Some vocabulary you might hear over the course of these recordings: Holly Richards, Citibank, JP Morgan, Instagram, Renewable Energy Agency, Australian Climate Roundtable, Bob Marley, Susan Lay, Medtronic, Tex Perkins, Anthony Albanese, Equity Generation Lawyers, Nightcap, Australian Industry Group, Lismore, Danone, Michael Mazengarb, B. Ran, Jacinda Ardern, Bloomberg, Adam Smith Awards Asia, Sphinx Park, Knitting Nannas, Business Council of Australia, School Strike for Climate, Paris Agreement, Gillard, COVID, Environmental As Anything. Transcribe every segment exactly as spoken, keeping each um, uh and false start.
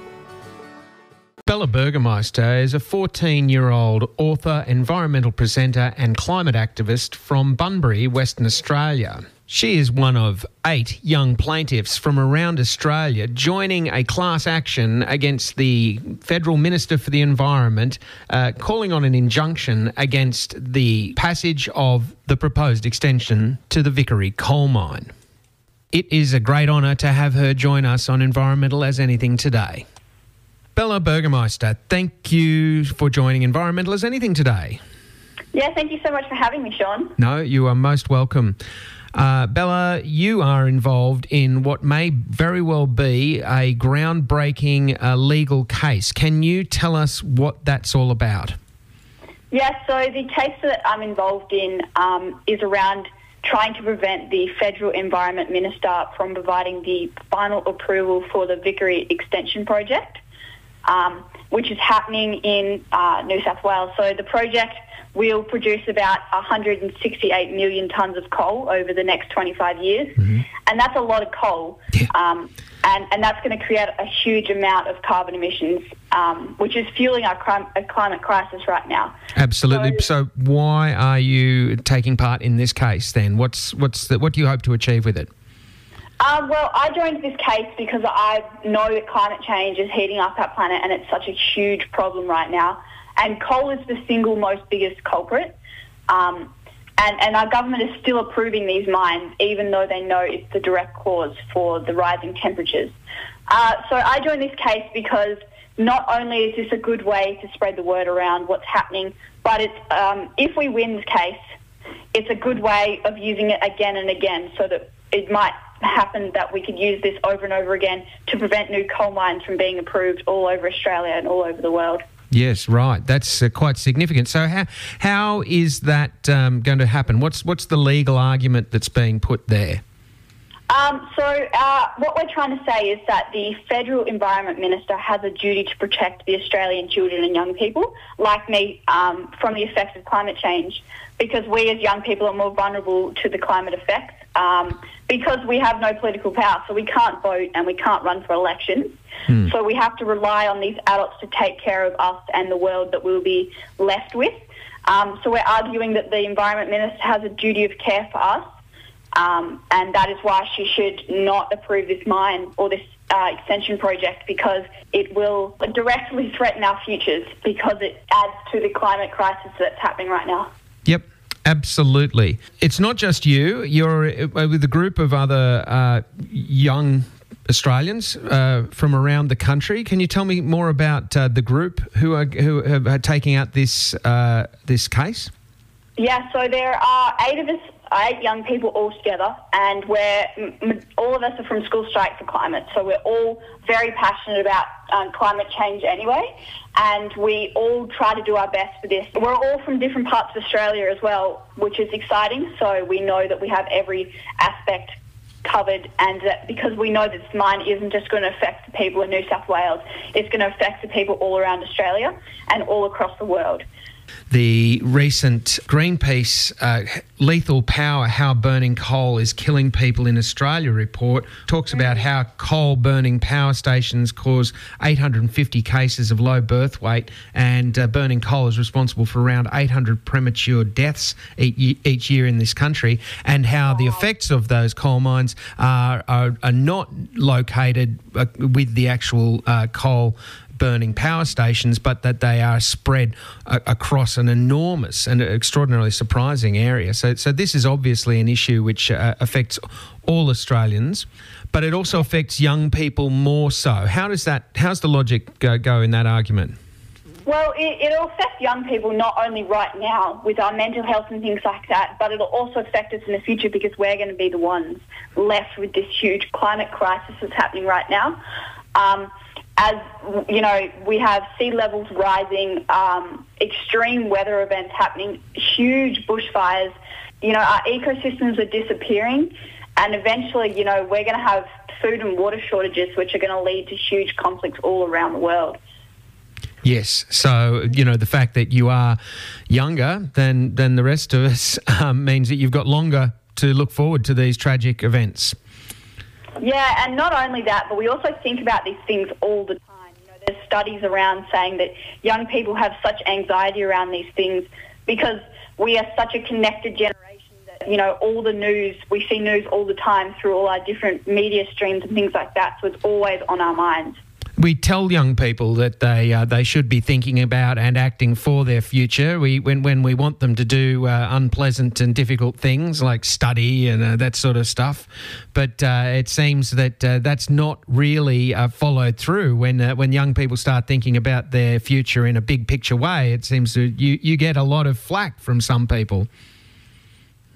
Bella Burgemeister is a fourteen-year-old author, environmental presenter and climate activist from Bunbury, Western Australia. She is one of eight young plaintiffs from around Australia joining a class action against the Federal Minister for the Environment, uh, calling on an injunction against the passage of the proposed extension to the Vickery coal mine. It is a great honour to have her join us on Environmental as Anything today. Bella Burgemeister, thank you for joining Environmental as Anything today. Yeah, thank you so much for having me, Sean. No, you are most welcome. Uh, Bella, you are involved in what may very well be a groundbreaking uh, legal case. Can you tell us what that's all about? Yeah, so the case that I'm involved in um, is around trying to prevent the Federal Environment Minister from providing the final approval for the Vickery Extension Project. Um, which is happening in uh, New South Wales. So the project will produce about one hundred sixty-eight million tonnes of coal over the next twenty-five years, mm-hmm. and that's a lot of coal, yeah. um, and, and that's going to create a huge amount of carbon emissions, um, which is fueling our clim- climate crisis right now. Absolutely. So, so why are you taking part in this case then? What's what's the, what do you hope to achieve with it? Um, well, I joined this case because I know that climate change is heating up our planet and it's such a huge problem right now. And coal is the single most biggest culprit. Um, and, and our government is still approving these mines, even though they know it's the direct cause for the rising temperatures. Uh, so I joined this case because not only is this a good way to spread the word around what's happening, but it's, um, if we win this case, it's a good way of using it again and again so that it might happened that we could use this over and over again to prevent new coal mines from being approved all over Australia and all over the world. Yes, right. That's uh, quite significant. So how how is that um, going to happen? What's what's the legal argument that's being put there? Um, so uh, what we're trying to say is that the Federal Environment Minister has a duty to protect the Australian children and young people, like me, um, from the effects of climate change, because we as young people are more vulnerable to the climate effects um, because we have no political power, so we can't vote and we can't run for elections. Hmm. So we have to rely on these adults to take care of us and the world that we'll be left with. Um, so we're arguing that the Environment Minister has a duty of care for us. Um, and that is why she should not approve this mine or this uh, extension project, because it will directly threaten our futures because it adds to the climate crisis that's happening right now. Yep, absolutely. It's not just you. You're with a group of other uh, young Australians uh, from around the country. Can you tell me more about uh, the group who are who are taking out this uh, this case? Yeah, so there are eight of us. Eight young people all together, and we're all of us are from School Strike for Climate, so we're all very passionate about um, climate change anyway, and we all try to do our best for this. We're all from different parts of Australia as well, which is exciting, so we know that we have every aspect covered, and that because we know that this mine isn't just going to affect the people in New South Wales, it's going to affect the people all around Australia and all across the world. The recent Greenpeace uh, Lethal Power, How Burning Coal is Killing People in Australia report talks about how coal-burning power stations cause eight hundred fifty cases of low birth weight, and uh, burning coal is responsible for around eight hundred premature deaths each year in this country, and how the effects of those coal mines are, are, are not located uh, with the actual uh, coal burning power stations, but that they are spread uh, across an enormous and extraordinarily surprising area. So, so this is obviously an issue which uh, affects all Australians, but it also affects young people more so. How does that? How's the logic go, go in that argument? Well, it, it'll affect young people not only right now with our mental health and things like that, but it'll also affect us in the future because we're going to be the ones left with this huge climate crisis that's happening right now. Um, as you know, we have sea levels rising, um, extreme weather events happening, huge bushfires. You know, our ecosystems are disappearing, and eventually, you know, we're going to have food and water shortages, which are going to lead to huge conflicts all around the world. Yes. So, you know, the fact that you are younger than, than the rest of us um, means that you've got longer to look forward to these tragic events. Yeah, and not only that, but we also think about these things all the time. You know, there's studies around saying that young people have such anxiety around these things because we are such a connected generation that, you know, all the news, we see news all the time through all our different media streams and things like that, so it's always on our minds. We tell young people that they uh, they should be thinking about and acting for their future. We when when we want them to do uh, unpleasant and difficult things like study and uh, that sort of stuff, but uh, it seems that uh, that's not really uh, followed through when uh, when young people start thinking about their future in a big picture way. It seems that you you get a lot of flack from some people.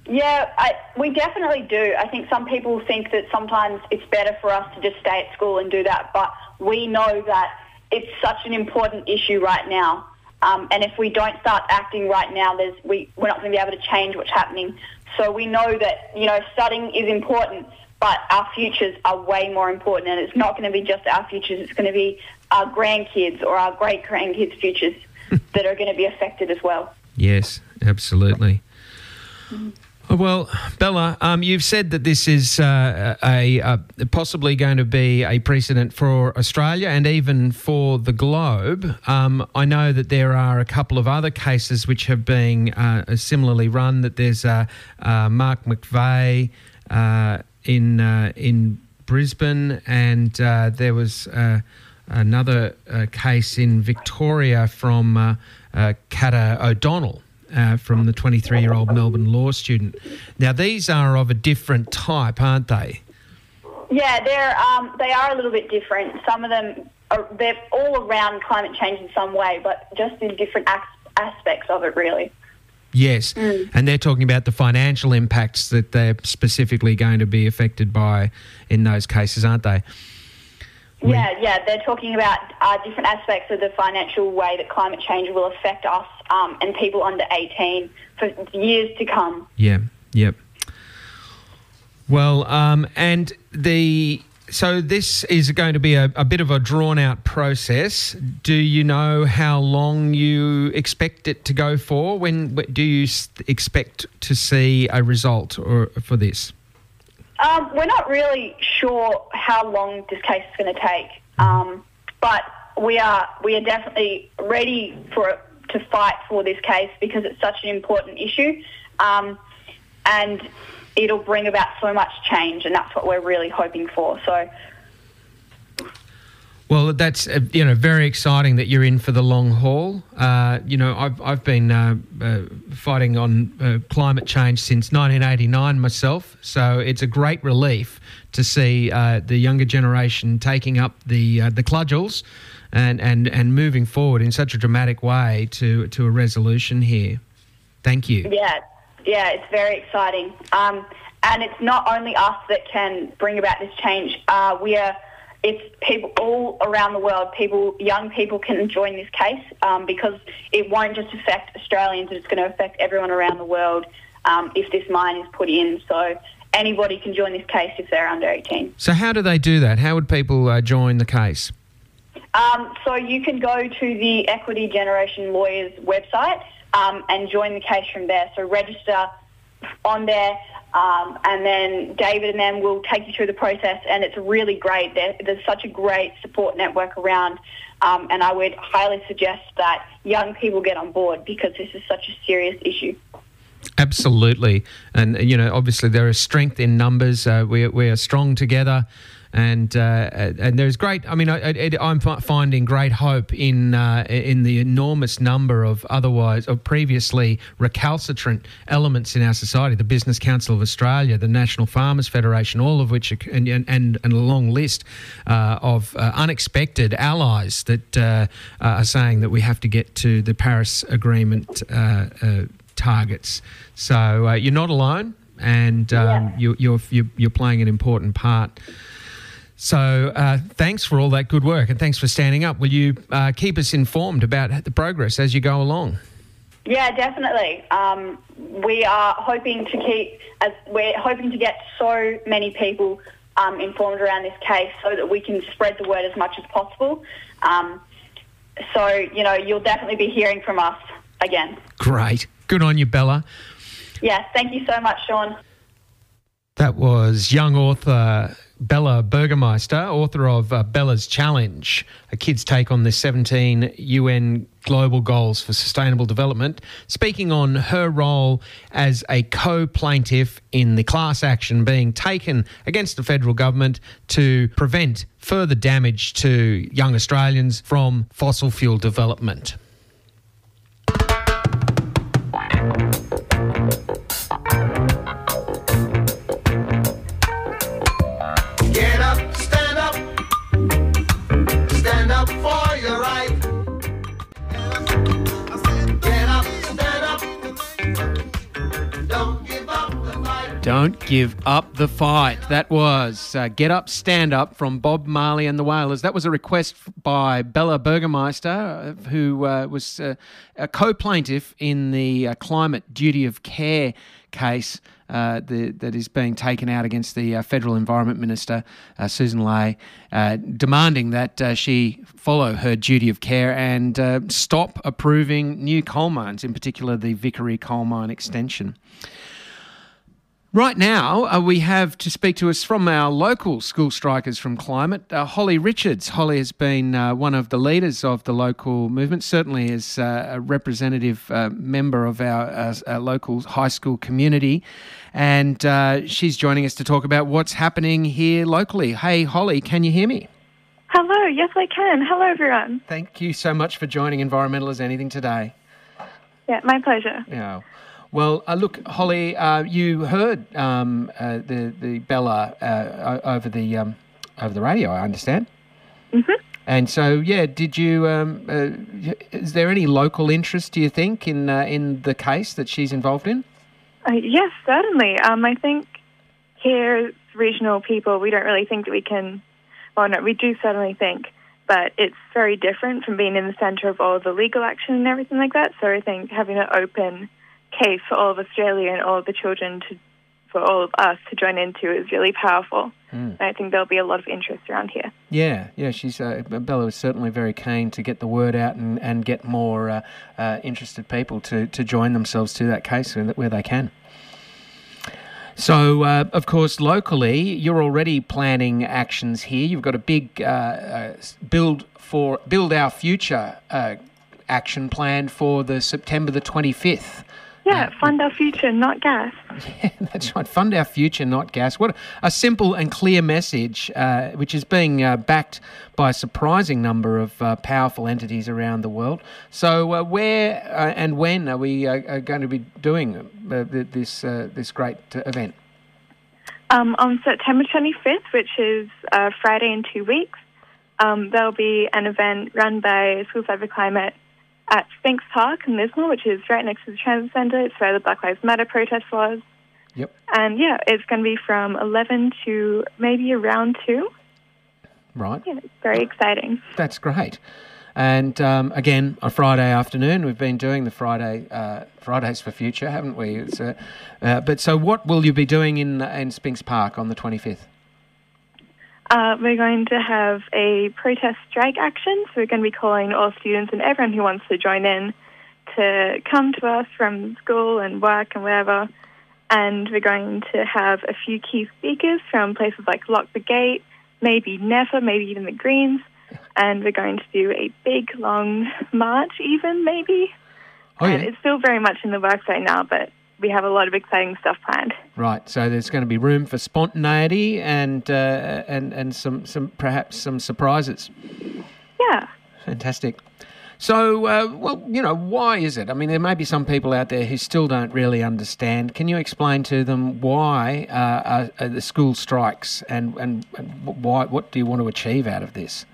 Yeah, I, we definitely do. I think some people think that sometimes it's better for us to just stay at school and do that, but we know that it's such an important issue right now, um, and if we don't start acting right now, there's, we, we're not going to be able to change what's happening. So we know that, you know, studying is important, but our futures are way more important, and it's not going to be just our futures, it's going to be our grandkids or our great-grandkids' futures that are going to be affected as well. Yes, absolutely. Mm-hmm. Well, Bella, um, you've said that this is uh, a, a possibly going to be a precedent for Australia and even for the globe. Um, I know that there are a couple of other cases which have been uh, similarly run, that there's uh, uh, Mark McVeigh uh, in, uh, in Brisbane, and uh, there was uh, another uh, case in Victoria from uh, uh, Cata O'Donnell. Uh, from the twenty-three-year-old Melbourne law student. Now, these are of a different type, aren't they? Yeah, they're um, they are a little bit different. Some of them are, they're all around climate change in some way, but just in different as- aspects of it, really. Yes, mm. And they're talking about the financial impacts that they're specifically going to be affected by in those cases, aren't they? Yeah, yeah, they're talking about uh, different aspects of the financial way that climate change will affect us um, and people under eighteen for years to come. Yeah, yep. Yeah. Well, um, and the so this is going to be a, a bit of a drawn-out process. Do you know how long you expect it to go for? When do you expect to see a result or for this? Um, we're not really sure how long this case is going to take, um, but we are we are definitely ready for to fight for this case because it's such an important issue, um, and it'll bring about so much change, and that's what we're really hoping for. So. Well, that's, you know, very exciting that you're in for the long haul. Uh, you know, I've I've been uh, uh, fighting on uh, climate change since nineteen eighty-nine myself, so it's a great relief to see uh, the younger generation taking up the uh, the cudgels and, and, and moving forward in such a dramatic way to, to a resolution here. Thank you. Yeah, yeah, it's very exciting. Um, and it's not only us that can bring about this change. Uh, we are... It's people all around the world. People, young people can join this case um, because it won't just affect Australians, it's going to affect everyone around the world um, if this mine is put in. So anybody can join this case if they're under eighteen. So how do they do that? How would people uh, join the case? Um, so you can go to the Equity Generation Lawyers website um, and join the case from there. So register on there. Um, and then David and them will take you through the process, and it's really great. There, there's such a great support network around, um, and I would highly suggest that young people get on board because this is such a serious issue. Absolutely. And, you know, obviously there is strength in numbers. Uh, we, we are strong together. And uh, and there's great. I mean, I, I, I'm finding great hope in uh, in the enormous number of otherwise or previously recalcitrant elements in our society. The Business Council of Australia, the National Farmers Federation, all of which, are, and, and and a long list uh, of uh, unexpected allies that uh, are saying that we have to get to the Paris Agreement uh, uh, targets. So uh, you're not alone, and um, yeah. you, you're you're playing an important part. So uh, thanks for all that good work and thanks for standing up. Will you uh, keep us informed about the progress as you go along? Yeah, definitely. Um, we are hoping to keep, as we're hoping to get so many people um, informed around this case so that we can spread the word as much as possible. Um, so, you know, you'll definitely be hearing from us again. Great. Good on you, Bella. Yeah, thank you so much, Sean. That was young author Bella Burgemeister, author of uh, Bella's Challenge, a kid's take on the seventeen U N Global Goals for Sustainable Development, speaking on her role as a co-plaintiff in the class action being taken against the federal government to prevent further damage to young Australians from fossil fuel development. Don't give up the fight. That was uh, Get Up, Stand Up from Bob Marley and the Wailers. That was a request by Bella Burgemeister, who uh, was uh, a co-plaintiff in the uh, climate duty of care case uh, the, that is being taken out against the uh, Federal Environment Minister, uh, Susan Lay, uh, demanding that uh, she follow her duty of care and uh, stop approving new coal mines, in particular the Vickery coal mine extension. Right now, uh, we have to speak to us from our local school strikers from climate, uh, Holly Richards. Holly has been uh, one of the leaders of the local movement, certainly is uh, a representative uh, member of our, uh, our local high school community, and uh, she's joining us to talk about what's happening here locally. Hey, Holly, can you hear me? Hello, yes I can. Hello, everyone. Thank you so much for joining Environmental as Anything today. Yeah, my pleasure. Yeah. Well, uh, look, Holly, uh, you heard um, uh, the the Bella uh, over the um, over the radio, I understand. Mm-hmm. And so, yeah, did you? Um, uh, is there any local interest, do you think, in uh, in the case that she's involved in? Uh, yes, certainly. Um, I think here, regional people, we don't really think that we can. Well, no, we do certainly think, but it's very different from being in the centre of all the legal action and everything like that. So I think having an open case for all of Australia and all of the children, to, for all of us to join into, is really powerful. Mm. And I think there'll be a lot of interest around here. Yeah, yeah, she's uh, Bella is certainly very keen to get the word out and, and get more uh, uh, interested people to, to join themselves to that case where they can. So, uh, of course, locally, you're already planning actions here. You've got a big uh, uh, build for build our future uh, action plan for the September the twenty-fifth. Yeah, fund our future, not gas. Yeah, that's right. Fund our future, not gas. What a simple and clear message, uh, which is being uh, backed by a surprising number of uh, powerful entities around the world. So uh, where uh, and when are we uh, are going to be doing uh, this uh, this great uh, event? Um, on September twenty-fifth, which is uh, Friday in two weeks, um, there'll be an event run by School Strike for Climate at Sphinx Park in Lismore, which is right next to the Transit Centre. It's where the Black Lives Matter protest was. Yep. And, yeah, it's going to be from eleven to maybe around two. Right. Yeah, it's very exciting. That's great. And, um, again, a Friday afternoon. We've been doing the Friday uh, Fridays for Future, haven't we? It's, uh, uh, but so what will you be doing in, in Sphinx Park on the twenty-fifth? Uh, we're going to have a protest strike action, so we're going to be calling all students and everyone who wants to join in to come to us from school and work and wherever. And we're going to have a few key speakers from places like Lock the Gate, maybe Never, maybe even the Greens. And we're going to do a big, long march even, maybe. Oh, yeah. And it's still very much in the works right now, but we have a lot of exciting stuff planned. Right, so there's going to be room for spontaneity and uh, and and some, some perhaps some surprises. Yeah. Fantastic. So, uh, well, you know, why is it? I mean, there may be some people out there who still don't really understand. Can you explain to them why uh, are, are the school strikes and, and, and why? What do you want to achieve out of this?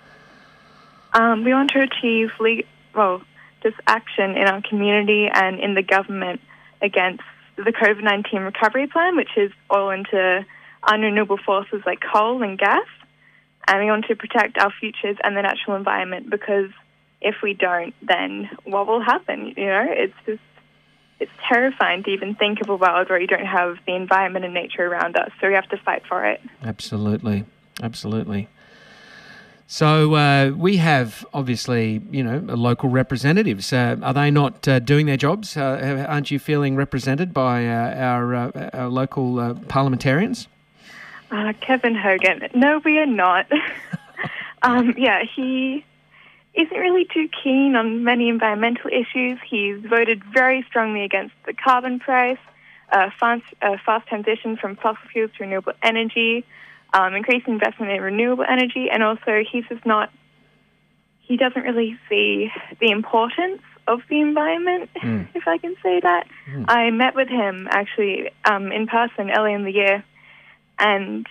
Um, we want to achieve, le- well, just action in our community and in the government against the COVID nineteen recovery plan, which is oil into unrenewable forces like coal and gas. and we want to protect our futures and the natural environment, because if we don't, then what will happen? You know, it's just, it's terrifying to even think of a world where you don't have the environment and nature around us, so we have to fight for it. Absolutely, absolutely. So uh, we have, obviously, you know, local representatives. Uh, are they not uh, doing their jobs? Uh, aren't you feeling represented by uh, our, uh, our local uh, parliamentarians? Uh, Kevin Hogan. No, we are not. um, yeah, he isn't really too keen on many environmental issues. He's voted very strongly against the carbon price, uh, fast, uh, fast transition from fossil fuels to renewable energy, Um, increased investment in renewable energy, and also he's just not, he doesn't really see the importance of the environment, mm. if I can say that. Mm. I met with him, actually, um, in person early in the year, and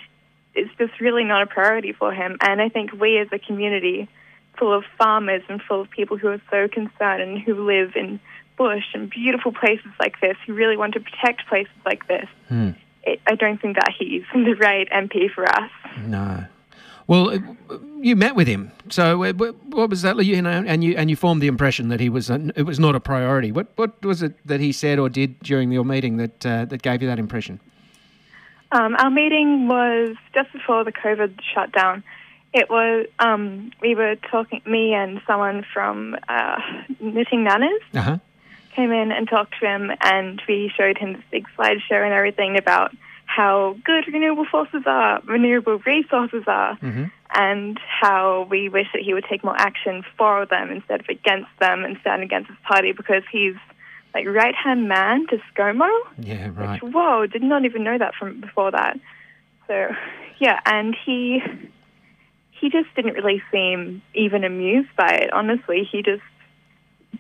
it's just really not a priority for him. And I think we as a community, full of farmers and full of people who are so concerned and who live in bush and beautiful places like this, who really want to protect places like this, mm. I don't think that he's the right M P for us. No. Well, you met with him. So what was that? You know, and you and you formed the impression that he was a, it was not a priority. What what was it that he said or did during your meeting that uh, that gave you that impression? Um, our meeting was just before the COVID shutdown. It was um, we were talking. Me and someone from uh, Knitting Nannas. Uh huh. Came in and talked to him, and we showed him this big slideshow and everything about how good renewable sources are, renewable resources are, mm-hmm. and how we wish that he would take more action for them instead of against them and stand against his party, because he's like right-hand man to ScoMo. Yeah, right. Which, whoa, did not even know that from before that. So, yeah, and he he just didn't really seem even amused by it, honestly. He just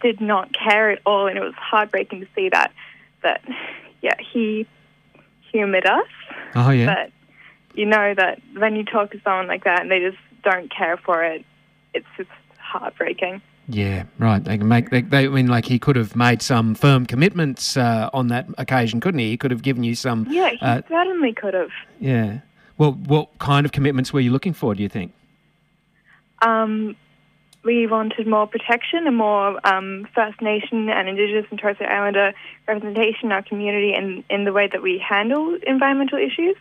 did not care at all, and it was heartbreaking to see that. But, yeah, he humoured us. Oh, yeah. But you know that when you talk to someone like that and they just don't care for it, it's just heartbreaking. Yeah, right. They can make. They, they I mean, like, he could have made some firm commitments uh, on that occasion, couldn't he? He could have given you some... Yeah, he uh, certainly could have. Yeah. Well, what kind of commitments were you looking for, do you think? Um... We wanted more protection and more um, First Nation and Indigenous and Torres Strait Islander representation in our community and in the way that we handle environmental issues.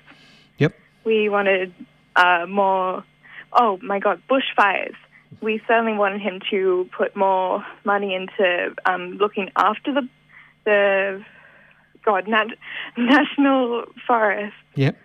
Yep. We wanted uh, more, oh my God, bushfires. We certainly wanted him to put more money into um, looking after the, the God, nat- national forest. Yep.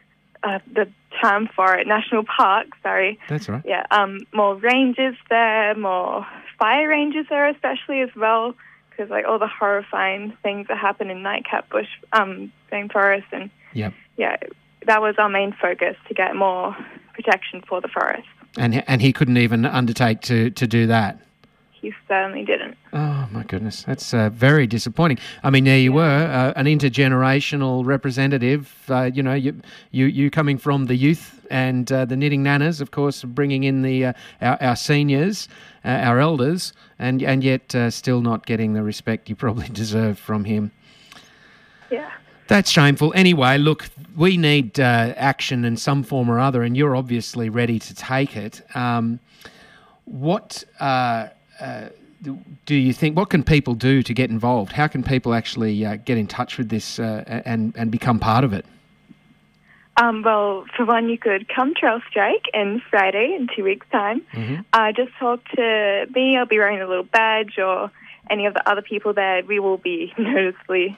Uh, the term for it, national park, sorry. That's right. Yeah, um, more ranges there, more fire ranges there especially as well, because like all the horrifying things that happen in Nightcap bush, um, rainforest, and yep. yeah, that was our main focus, to get more protection for the forest. And and he couldn't even undertake to, to do that? He certainly didn't. Oh, my goodness. That's uh, very disappointing. I mean, there you yeah. were, uh, an intergenerational representative, uh, you know, you, you you coming from the youth and uh, the Knitting Nannas, of course, bringing in the uh, our, our seniors, uh, our elders, and, and yet uh, still not getting the respect you probably deserve from him. Yeah. That's shameful. Anyway, look, we need uh, action in some form or other, and you're obviously ready to take it. Um, what... Uh, Uh, do you think, what can people do to get involved? How can people actually uh, get in touch with this uh, and, and become part of it? Um, well, for one, you could come to our strike on Friday in two weeks' time. Mm-hmm. Uh, just talk to me. I'll be wearing a little badge, or any of the other people there. We will be noticeably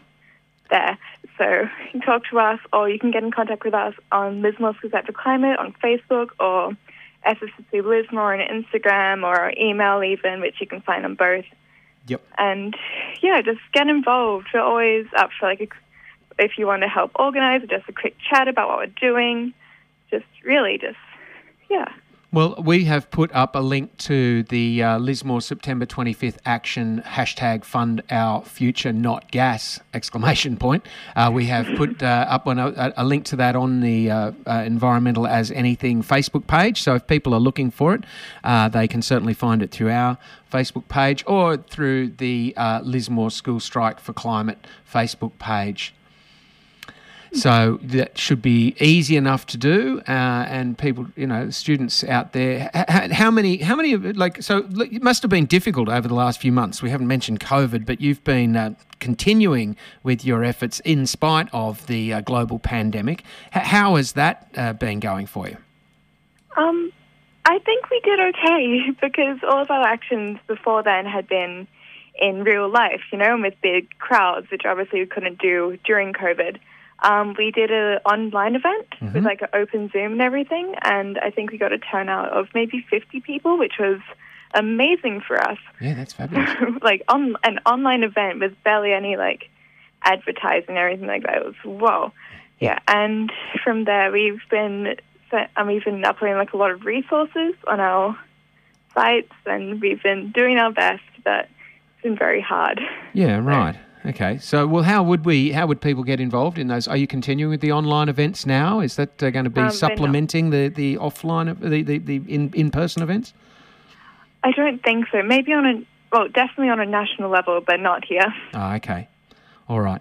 there. So you can talk to us, or you can get in contact with us on Lismore School Strike for Climate on Facebook, or S S C Lismore on Instagram, or email even, which you can find on both. Yep. And, yeah, just get involved. We're always up for, like, a, if you want to help organise, or just a quick chat about what we're doing. Just really just, yeah. Well, we have put up a link to the uh, Lismore September twenty-fifth action, hashtag fund our future, not gas, exclamation point. Uh, we have put uh, up on a, a link to that on the uh, uh, Environmental as Anything Facebook page. So if people are looking for it, uh, they can certainly find it through our Facebook page or through the uh, Lismore School Strike for Climate Facebook page. So that should be easy enough to do, uh, and people, you know, students out there. How, how many? How many? Like, so it must have been difficult over the last few months. We haven't mentioned COVID, but you've been uh, continuing with your efforts in spite of the uh, global pandemic. H- how has that uh, been going for you? Um, I think we did okay because all of our actions before then had been in real life, you know, with big crowds, which obviously we couldn't do during COVID. Um, we did an online event mm-hmm. with like an open Zoom and everything, and I think we got a turnout of maybe fifty people, which was amazing for us. Yeah, that's fabulous. Like on, an online event with barely any like advertising and everything like that. It was whoa. Yeah, and from there we've been um, we've been uploading like a lot of resources on our sites, and we've been doing our best, but it's been very hard. Yeah, right. So, okay, so well, how would we? How would people get involved in those? Are you continuing with the online events now? Is that uh, going to be um, supplementing the, the offline, the the, the in, in-person events? I don't think so. Maybe on a well, definitely on a national level, but not here. Oh, okay, all right.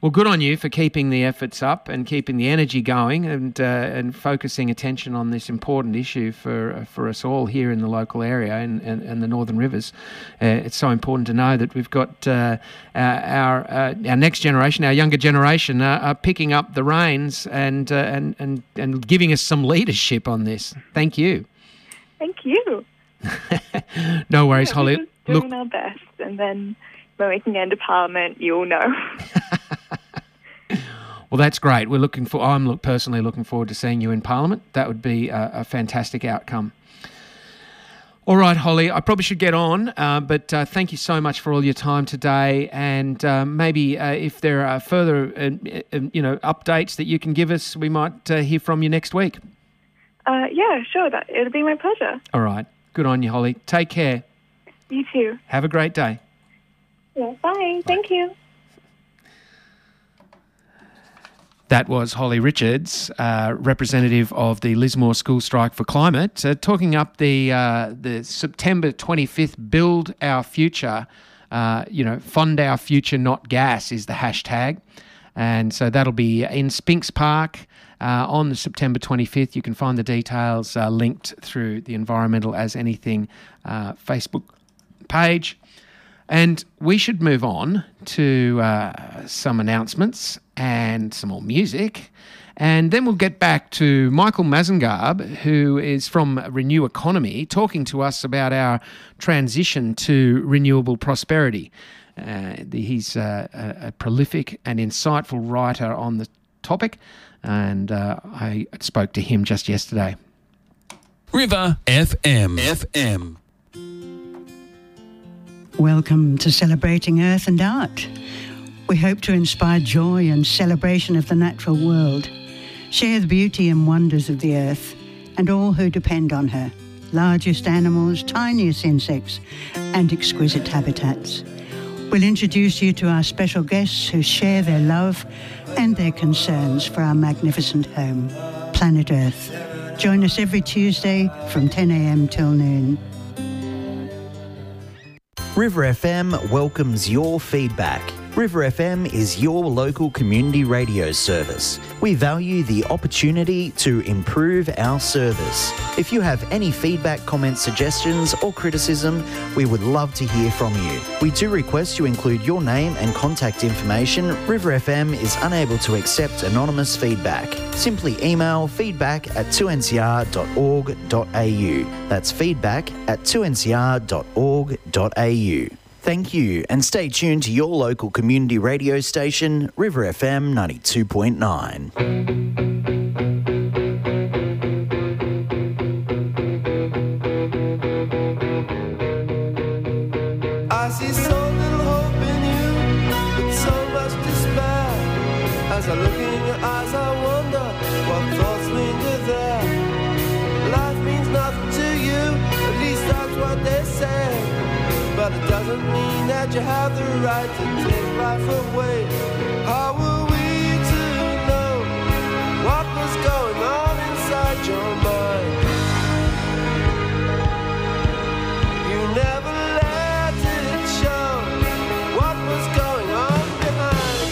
Well, good on you for keeping the efforts up and keeping the energy going, and uh, and focusing attention on this important issue for uh, for us all here in the local area and, and, and the Northern Rivers. Uh, it's so important to know that we've got uh, uh, our uh, our next generation, our younger generation, uh, are picking up the reins and, uh, and and and giving us some leadership on this. Thank you. Thank you. No worries, yeah, Holly. We're doing Look- our best, and then when we can get into Parliament, you'll know. Well, that's great. We're looking for. I'm look, personally looking forward to seeing you in Parliament. That would be a, a fantastic outcome. All right, Holly, I probably should get on, uh, but uh, thank you so much for all your time today. And uh, maybe uh, if there are further, uh, you know, updates that you can give us, we might uh, hear from you next week. Uh, yeah, sure. That, it'll be my pleasure. All right. Good on you, Holly. Take care. You too. Have a great day. Yeah, bye. Bye. Thank you. That was Holly Richards, uh, representative of the Lismore School Strike for Climate, uh, talking up the uh, the September twenty-fifth Build Our Future, uh, you know, Fund Our Future Not Gas is the hashtag. And so that'll be in Sphinx Park uh, on September twenty-fifth. You can find the details uh, linked through the Environmental As Anything uh, Facebook page. And we should move on to uh, some announcements and some more music. And then we'll get back to Michael Mazengarb, who is from Renew Economy, talking to us about our transition to renewable prosperity. Uh, he's uh, a, a prolific and insightful writer on the topic, and uh, I spoke to him just yesterday. River F M. F M. Welcome to Celebrating Earth and Art. We hope to inspire joy and celebration of the natural world, share the beauty and wonders of the earth and all who depend on her, largest animals, tiniest insects and exquisite habitats. We'll introduce you to our special guests who share their love and their concerns for our magnificent home, planet Earth. Join us every Tuesday from ten a.m. till noon. River F M welcomes your feedback. River F M is your local community radio service. We value the opportunity to improve our service. If you have any feedback, comments, suggestions or criticism, we would love to hear from you. We do request you include your name and contact information. River F M is unable to accept anonymous feedback. Simply email feedback at two n c r dot org dot a u. That's feedback at two n c r dot org dot a u. Thank you, and stay tuned to your local community radio station, River F M ninety-two point nine. Mean that you have the right to take life away. How were we to know what was going on inside your mind? You never let it show what was going on behind.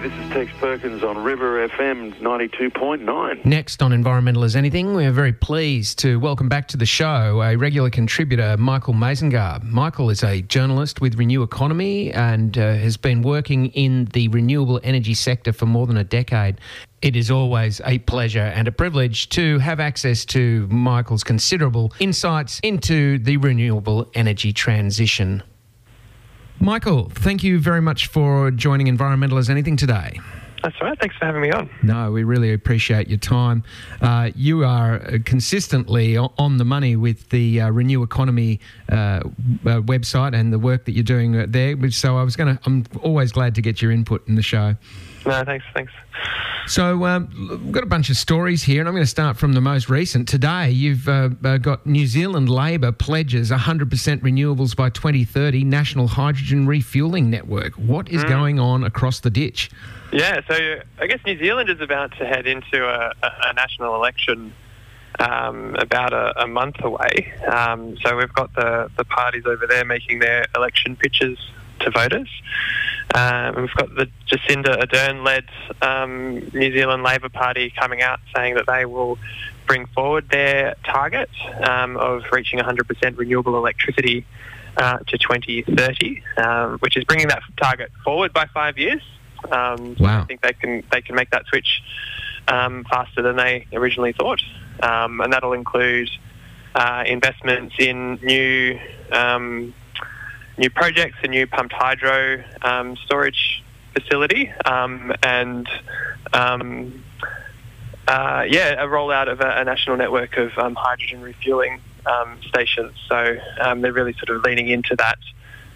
This is Tex Perkins on River F M ninety-two point nine. Next on Environmental Is Anything, we're very pleased to welcome back to the show a regular contributor, Michael Mazengarb. Michael is a journalist with Renew Economy and uh, has been working in the renewable energy sector for more than a decade. It is always a pleasure and a privilege to have access to Michael's considerable insights into the renewable energy transition. Michael, thank you very much for joining Environmental As Anything today. That's all right. Thanks for having me on. No, we really appreciate your time. Uh, you are consistently on the money with the uh, Renew Economy uh, uh, website and the work that you're doing there. So I was going to. I'm always glad to get your input in the show. No, thanks. Thanks. So um, we've got a bunch of stories here, and I'm going to start from the most recent. Today, you've uh, got New Zealand Labor pledges one hundred percent renewables by twenty thirty, National Hydrogen Refuelling Network. What is mm. going on across the ditch? Yeah, so I guess New Zealand is about to head into a, a national election um, about a, a month away. Um, so we've got the, the parties over there making their election pitches to voters. Um, we've got the Jacinda Ardern-led um, New Zealand Labor Party coming out saying that they will bring forward their target um, of reaching one hundred percent renewable electricity uh, to twenty thirty, um, which is bringing that target forward by five years. Um, wow. So I think they can they can make that switch um, faster than they originally thought, um, and that'll include uh, investments in new. Um, new projects, a new pumped hydro um, storage facility, um, and, um, uh, yeah, a rollout of a, a national network of um, hydrogen refuelling um, stations. So um, they're really sort of leaning into that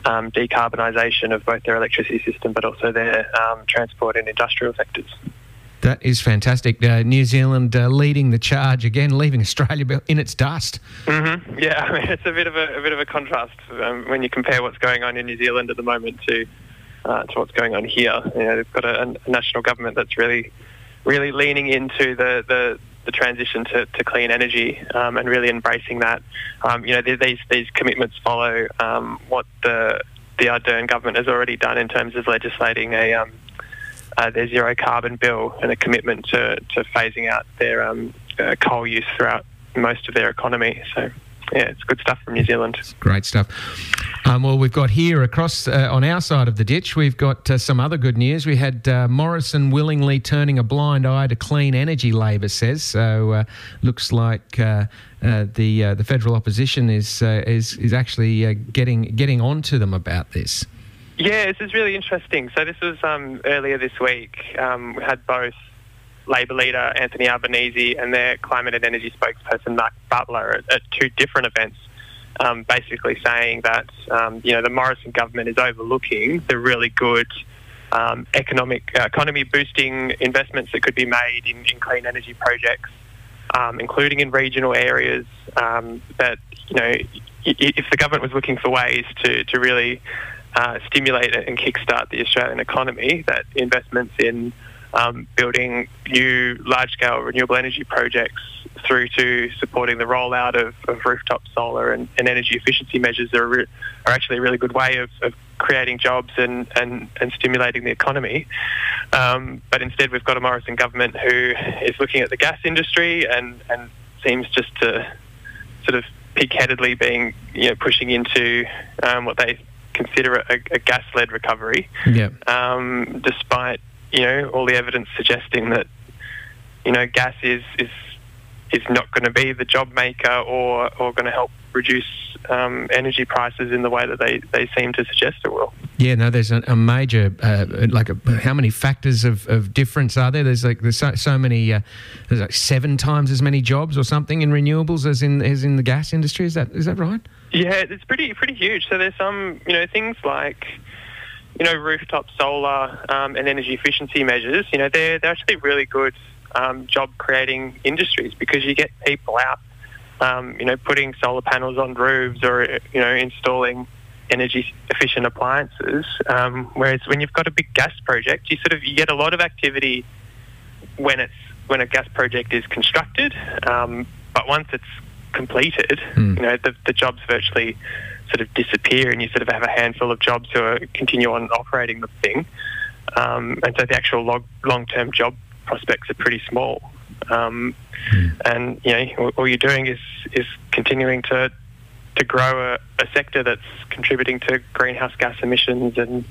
um, decarbonisation of both their electricity system but also their um, transport and industrial sectors. That is fantastic. Uh, New Zealand uh, leading the charge again, leaving Australia in its dust. Mm-hmm. Yeah, I mean, it's a bit of a, a bit of a contrast um, when you compare what's going on in New Zealand at the moment to uh, to what's going on here. You know, they've got a, a national government that's really, really leaning into the the. the transition to, to clean energy um, and really embracing that. Um, you know, these these commitments follow um, what the the Ardern government has already done in terms of legislating a um, uh, their zero carbon bill and a commitment to, to phasing out their um, uh, coal use throughout most of their economy. So, yeah, it's good stuff from New Zealand. Great stuff. Um, well, we've got here across uh, on our side of the ditch, we've got uh, some other good news. We had uh, Morrison willingly turning a blind eye to clean energy, Labor says. So uh, looks like uh, uh, the uh, the federal opposition is uh, is is actually uh, getting getting on to them about this. Yeah, this is really interesting. So this was um, earlier this week. Um, we had both Labor leader Anthony Albanese and their climate and energy spokesperson Mark Butler at, at two different events, um, basically saying that um, you know the Morrison government is overlooking the really good um, economic uh, economy boosting investments that could be made in, in clean energy projects, um, including in regional areas. Um, that you know, if the government was looking for ways to to really uh, stimulate and kickstart the Australian economy, that investments in Um, building new large-scale renewable energy projects through to supporting the rollout of, of rooftop solar and, and energy efficiency measures are, re- are actually a really good way of, of creating jobs and, and, and stimulating the economy. Um, but instead we've got a Morrison government who is looking at the gas industry and, and seems just to sort of pig-headedly being, you know, pushing into um, what they consider a, a gas-led recovery, yep. um, despite you know, all the evidence suggesting that, you know, gas is is, is not going to be the job maker or, or going to help reduce um, energy prices in the way that they, they seem to suggest it will. Yeah, no, there's a, a major, uh, like, a, how many factors of, of difference are there? There's like there's so, so many, uh, there's like seven times as many jobs or something in renewables as in as in the gas industry. Is that is that right? Yeah, it's pretty pretty huge. So there's some, you know, things like, you know, rooftop solar um, and energy efficiency measures, you know, they're, they're actually really good um, job-creating industries because you get people out, um, you know, putting solar panels on roofs or, you know, installing energy-efficient appliances. Um, whereas when you've got a big gas project, you sort of you get a lot of activity when it's when a gas project is constructed, um, but once it's completed, mm. you know, the, the job's virtually sort of disappear and you sort of have a handful of jobs who are continue on operating the thing. Um, and so the actual log, long-term job prospects are pretty small. Um, mm. And, you know, all you're doing is, is continuing to to grow a, a sector that's contributing to greenhouse gas emissions and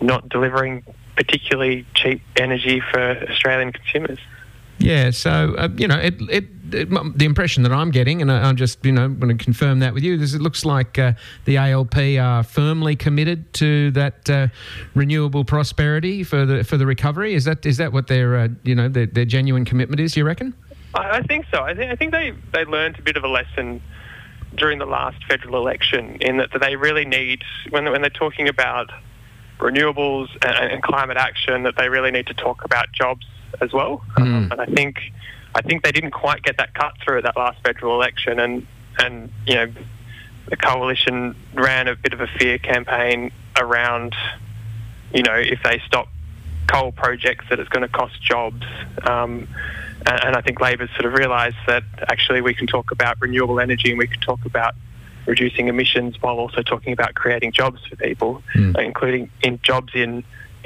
not delivering particularly cheap energy for Australian consumers. Yeah, so, uh, you know, it, it, it, the impression that I'm getting, and I, I'm just, you know, going to confirm that with you, is it looks like uh, the A L P are firmly committed to that uh, renewable prosperity for the for the recovery. Is that is that what their, uh, you know, their, their genuine commitment is, you reckon? I, I think so. I, th- I think they, they learned a bit of a lesson during the last federal election in that they really need, when, when they're talking about renewables and, and climate action, that they really need to talk about jobs as well, um, mm. and I think I think they didn't quite get that cut through at that last federal election, and and you know the coalition ran a bit of a fear campaign around you know if they stop coal projects that it's going to cost jobs, um, and, and I think Labor's sort of realised that actually we can talk about renewable energy and we can talk about reducing emissions while also talking about creating jobs for people, mm. including in jobs in.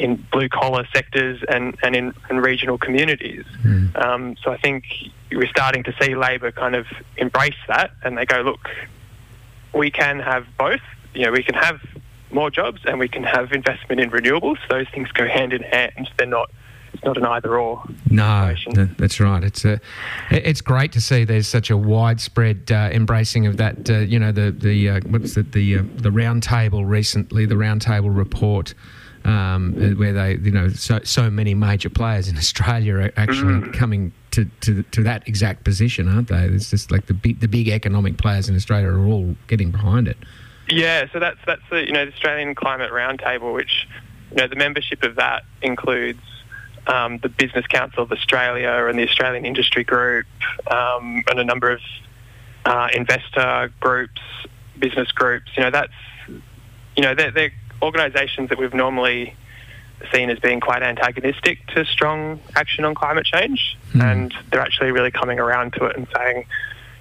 in blue-collar sectors and, and in and regional communities. Mm. Um, so I think we're starting to see Labor kind of embrace that and they go, look, we can have both. You know, we can have more jobs and we can have investment in renewables. Those things go hand in hand. They're not... It's not an either-or. No, that's right. It's a, it's great to see there's such a widespread uh, embracing of that. Uh, you know, the the uh, what's it, the uh, the round table recently, the round table report, um, where they you know so so many major players in Australia are actually mm. coming to, to to that exact position, aren't they? It's just like the big the big economic players in Australia are all getting behind it. Yeah, so that's that's the you know the Australian Climate Roundtable, which you know the membership of that includes um, the Business Council of Australia and the Australian Industry Group, um, and a number of uh, investor groups, business groups. You know, that's, you know, they're, they're organisations that we've normally seen as being quite antagonistic to strong action on climate change, mm. and they're actually really coming around to it and saying,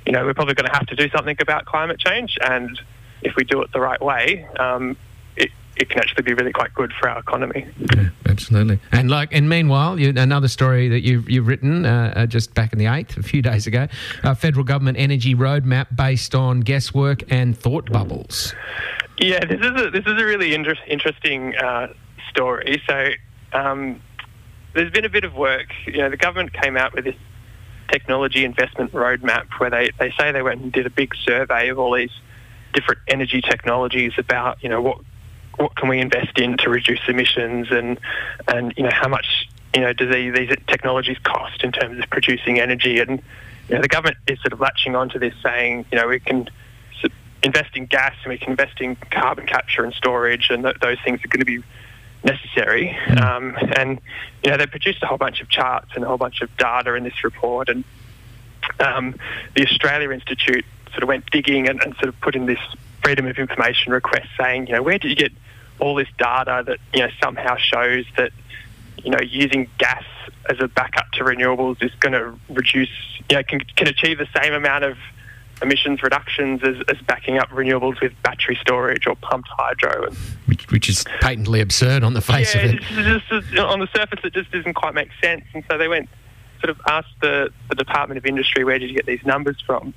you know, we're probably going to have to do something about climate change, and if we do it the right way, um, it, it can actually be really quite good for our economy. Yeah, absolutely. And like, and meanwhile, you, another story that you've, you've written uh, just back in the eighth, a few days ago, uh, federal government energy roadmap based on guesswork and thought bubbles. Yeah, this is a, this is a really inter- interesting uh, story. So um, there's been a bit of work. You know, the government came out with this technology investment roadmap where they, they say they went and did a big survey of all these different energy technologies about, you know, what what can we invest in to reduce emissions, and and you know, how much, you know, do they, these technologies cost in terms of producing energy. And you know, the government is sort of latching onto this, saying, you know, we can invest in gas and we can invest in carbon capture and storage, and th- those things are going to be necessary. Um, and you know, they produced a whole bunch of charts and a whole bunch of data in this report, and um, the Australia Institute sort of went digging and, and sort of put in this freedom of information request saying, you know, where do you get all this data that, you know, somehow shows that, you know, using gas as a backup to renewables is going to reduce, you know, can, can achieve the same amount of emissions reductions as, as backing up renewables with battery storage or pumped hydro. And, which, which is patently absurd on the face yeah, of it. Just, just, on the surface, it just doesn't quite make sense. And so they went, sort of asked the, the Department of Industry, where did you get these numbers from?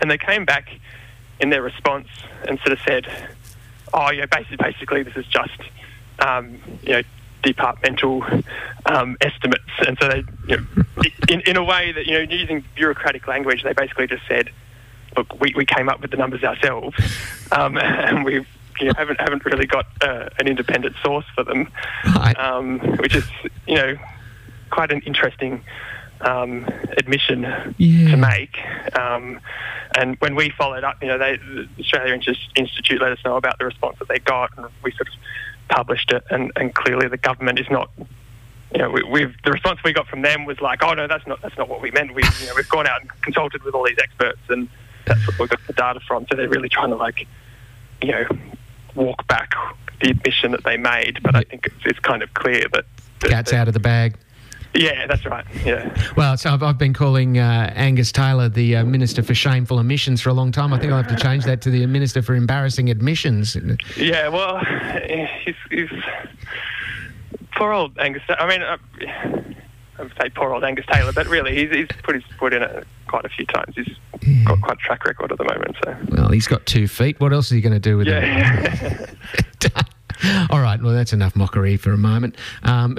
And they came back in their response and sort of said, oh, yeah, basically, basically this is just, um, you know, departmental um, estimates. And so they, you know, in, in a way that, you know, using bureaucratic language, they basically just said, look, we, we came up with the numbers ourselves, um, and we you know, haven't haven't really got uh, an independent source for them, um, which is, you know, quite an interesting um, admission yeah. to make. Um, and when we followed up, you know, they, the Australia Institute let us know about the response that they got, and we sort of published it, and, and clearly the government is not, you know, we, we've the response we got from them was like, oh no, that's not that's not what we meant. We, you know, we've gone out and consulted with all these experts, and that's what we got the data from. So they're really trying to, like, you know, walk back the admission that they made. But I think it's, it's kind of clear that the cat's out of the bag. Yeah, that's right. Yeah. Well, so I've, I've been calling uh, Angus Taylor the uh, Minister for Shameful Omissions for a long time. I think I'll have to change that to the Minister for Embarrassing Admissions. Yeah, well, he's, he's poor old Angus. I mean, I, I would say poor old Angus Taylor, but really he's, he's put his foot in it quite a few times. He's yeah. got quite a track record at the moment. So. Well, he's got two feet. What else is he going to do with yeah. it? All right, well, that's enough mockery for a moment. Um,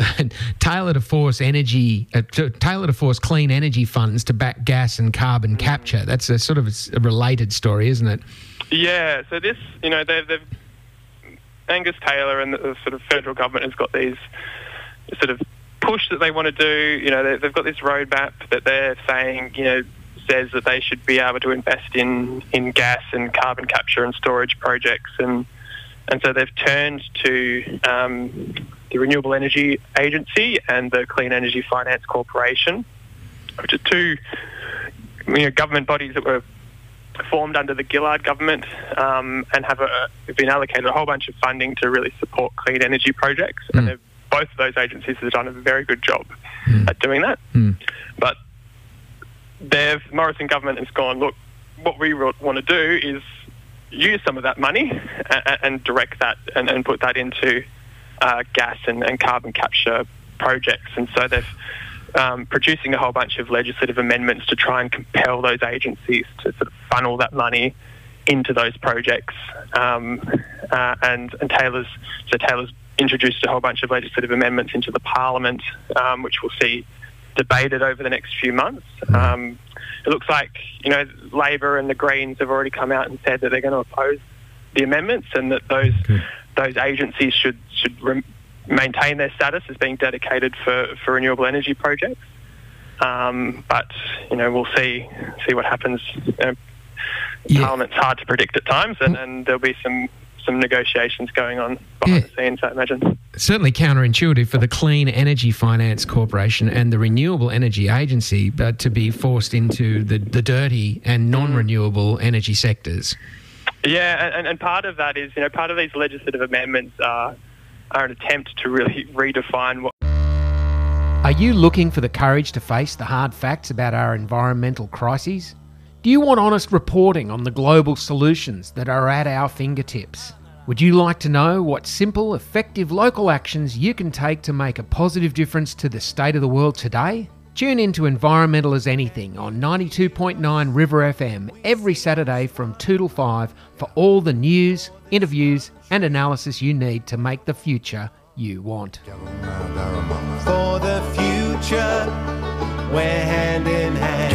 Taylor to force energy, uh, to, Taylor to force clean energy funds to back gas and carbon capture. That's a sort of a related story, isn't it? Yeah. So this, you know, they've, they've Angus Taylor and the, the sort of federal government has got these sort of push that they want to do. You know, they, they've got this roadmap that they're saying, you know, says that they should be able to invest in in gas and carbon capture and storage projects. And And so they've turned to um, the Renewable Energy Agency and the Clean Energy Finance Corporation, which are two, you know, government bodies that were formed under the Gillard government, um, and have a, been allocated a whole bunch of funding to really support clean energy projects. Mm. And both of those agencies have done a very good job mm. at doing that. Mm. But the Morrison government has gone, look, what we want to do is use some of that money and, and direct that and, and put that into uh, gas and, and carbon capture projects. And so they're um, producing a whole bunch of legislative amendments to try and compel those agencies to sort of funnel that money into those projects. Um, uh, and, and Taylor's so Taylor's introduced a whole bunch of legislative amendments into the Parliament, um, which we'll see debated over the next few months. Um, it looks like, you know, Labor and the Greens have already come out and said that they're going to oppose the amendments, and that those okay. those agencies should should re- maintain their status as being dedicated for, for renewable energy projects. Um, but you know, we'll see see what happens. You know, yeah. Parliament's hard to predict at times, and, and there'll be some some negotiations going on behind yeah. the scenes, I imagine. Certainly counterintuitive for the Clean Energy Finance Corporation and the Renewable Energy Agency, but to be forced into the, the dirty and non-renewable energy sectors. Yeah, and, and part of that is, you know, part of these legislative amendments are, are an attempt to really redefine what... Are you looking for the courage to face the hard facts about our environmental crises? Do you want honest reporting on the global solutions that are at our fingertips? Would you like to know what simple, effective local actions you can take to make a positive difference to the state of the world today? Tune in to Environmental as Anything on ninety-two point nine River F M every Saturday from two till five for all the news, interviews and analysis you need to make the future you want. For the future, we're hand in hand.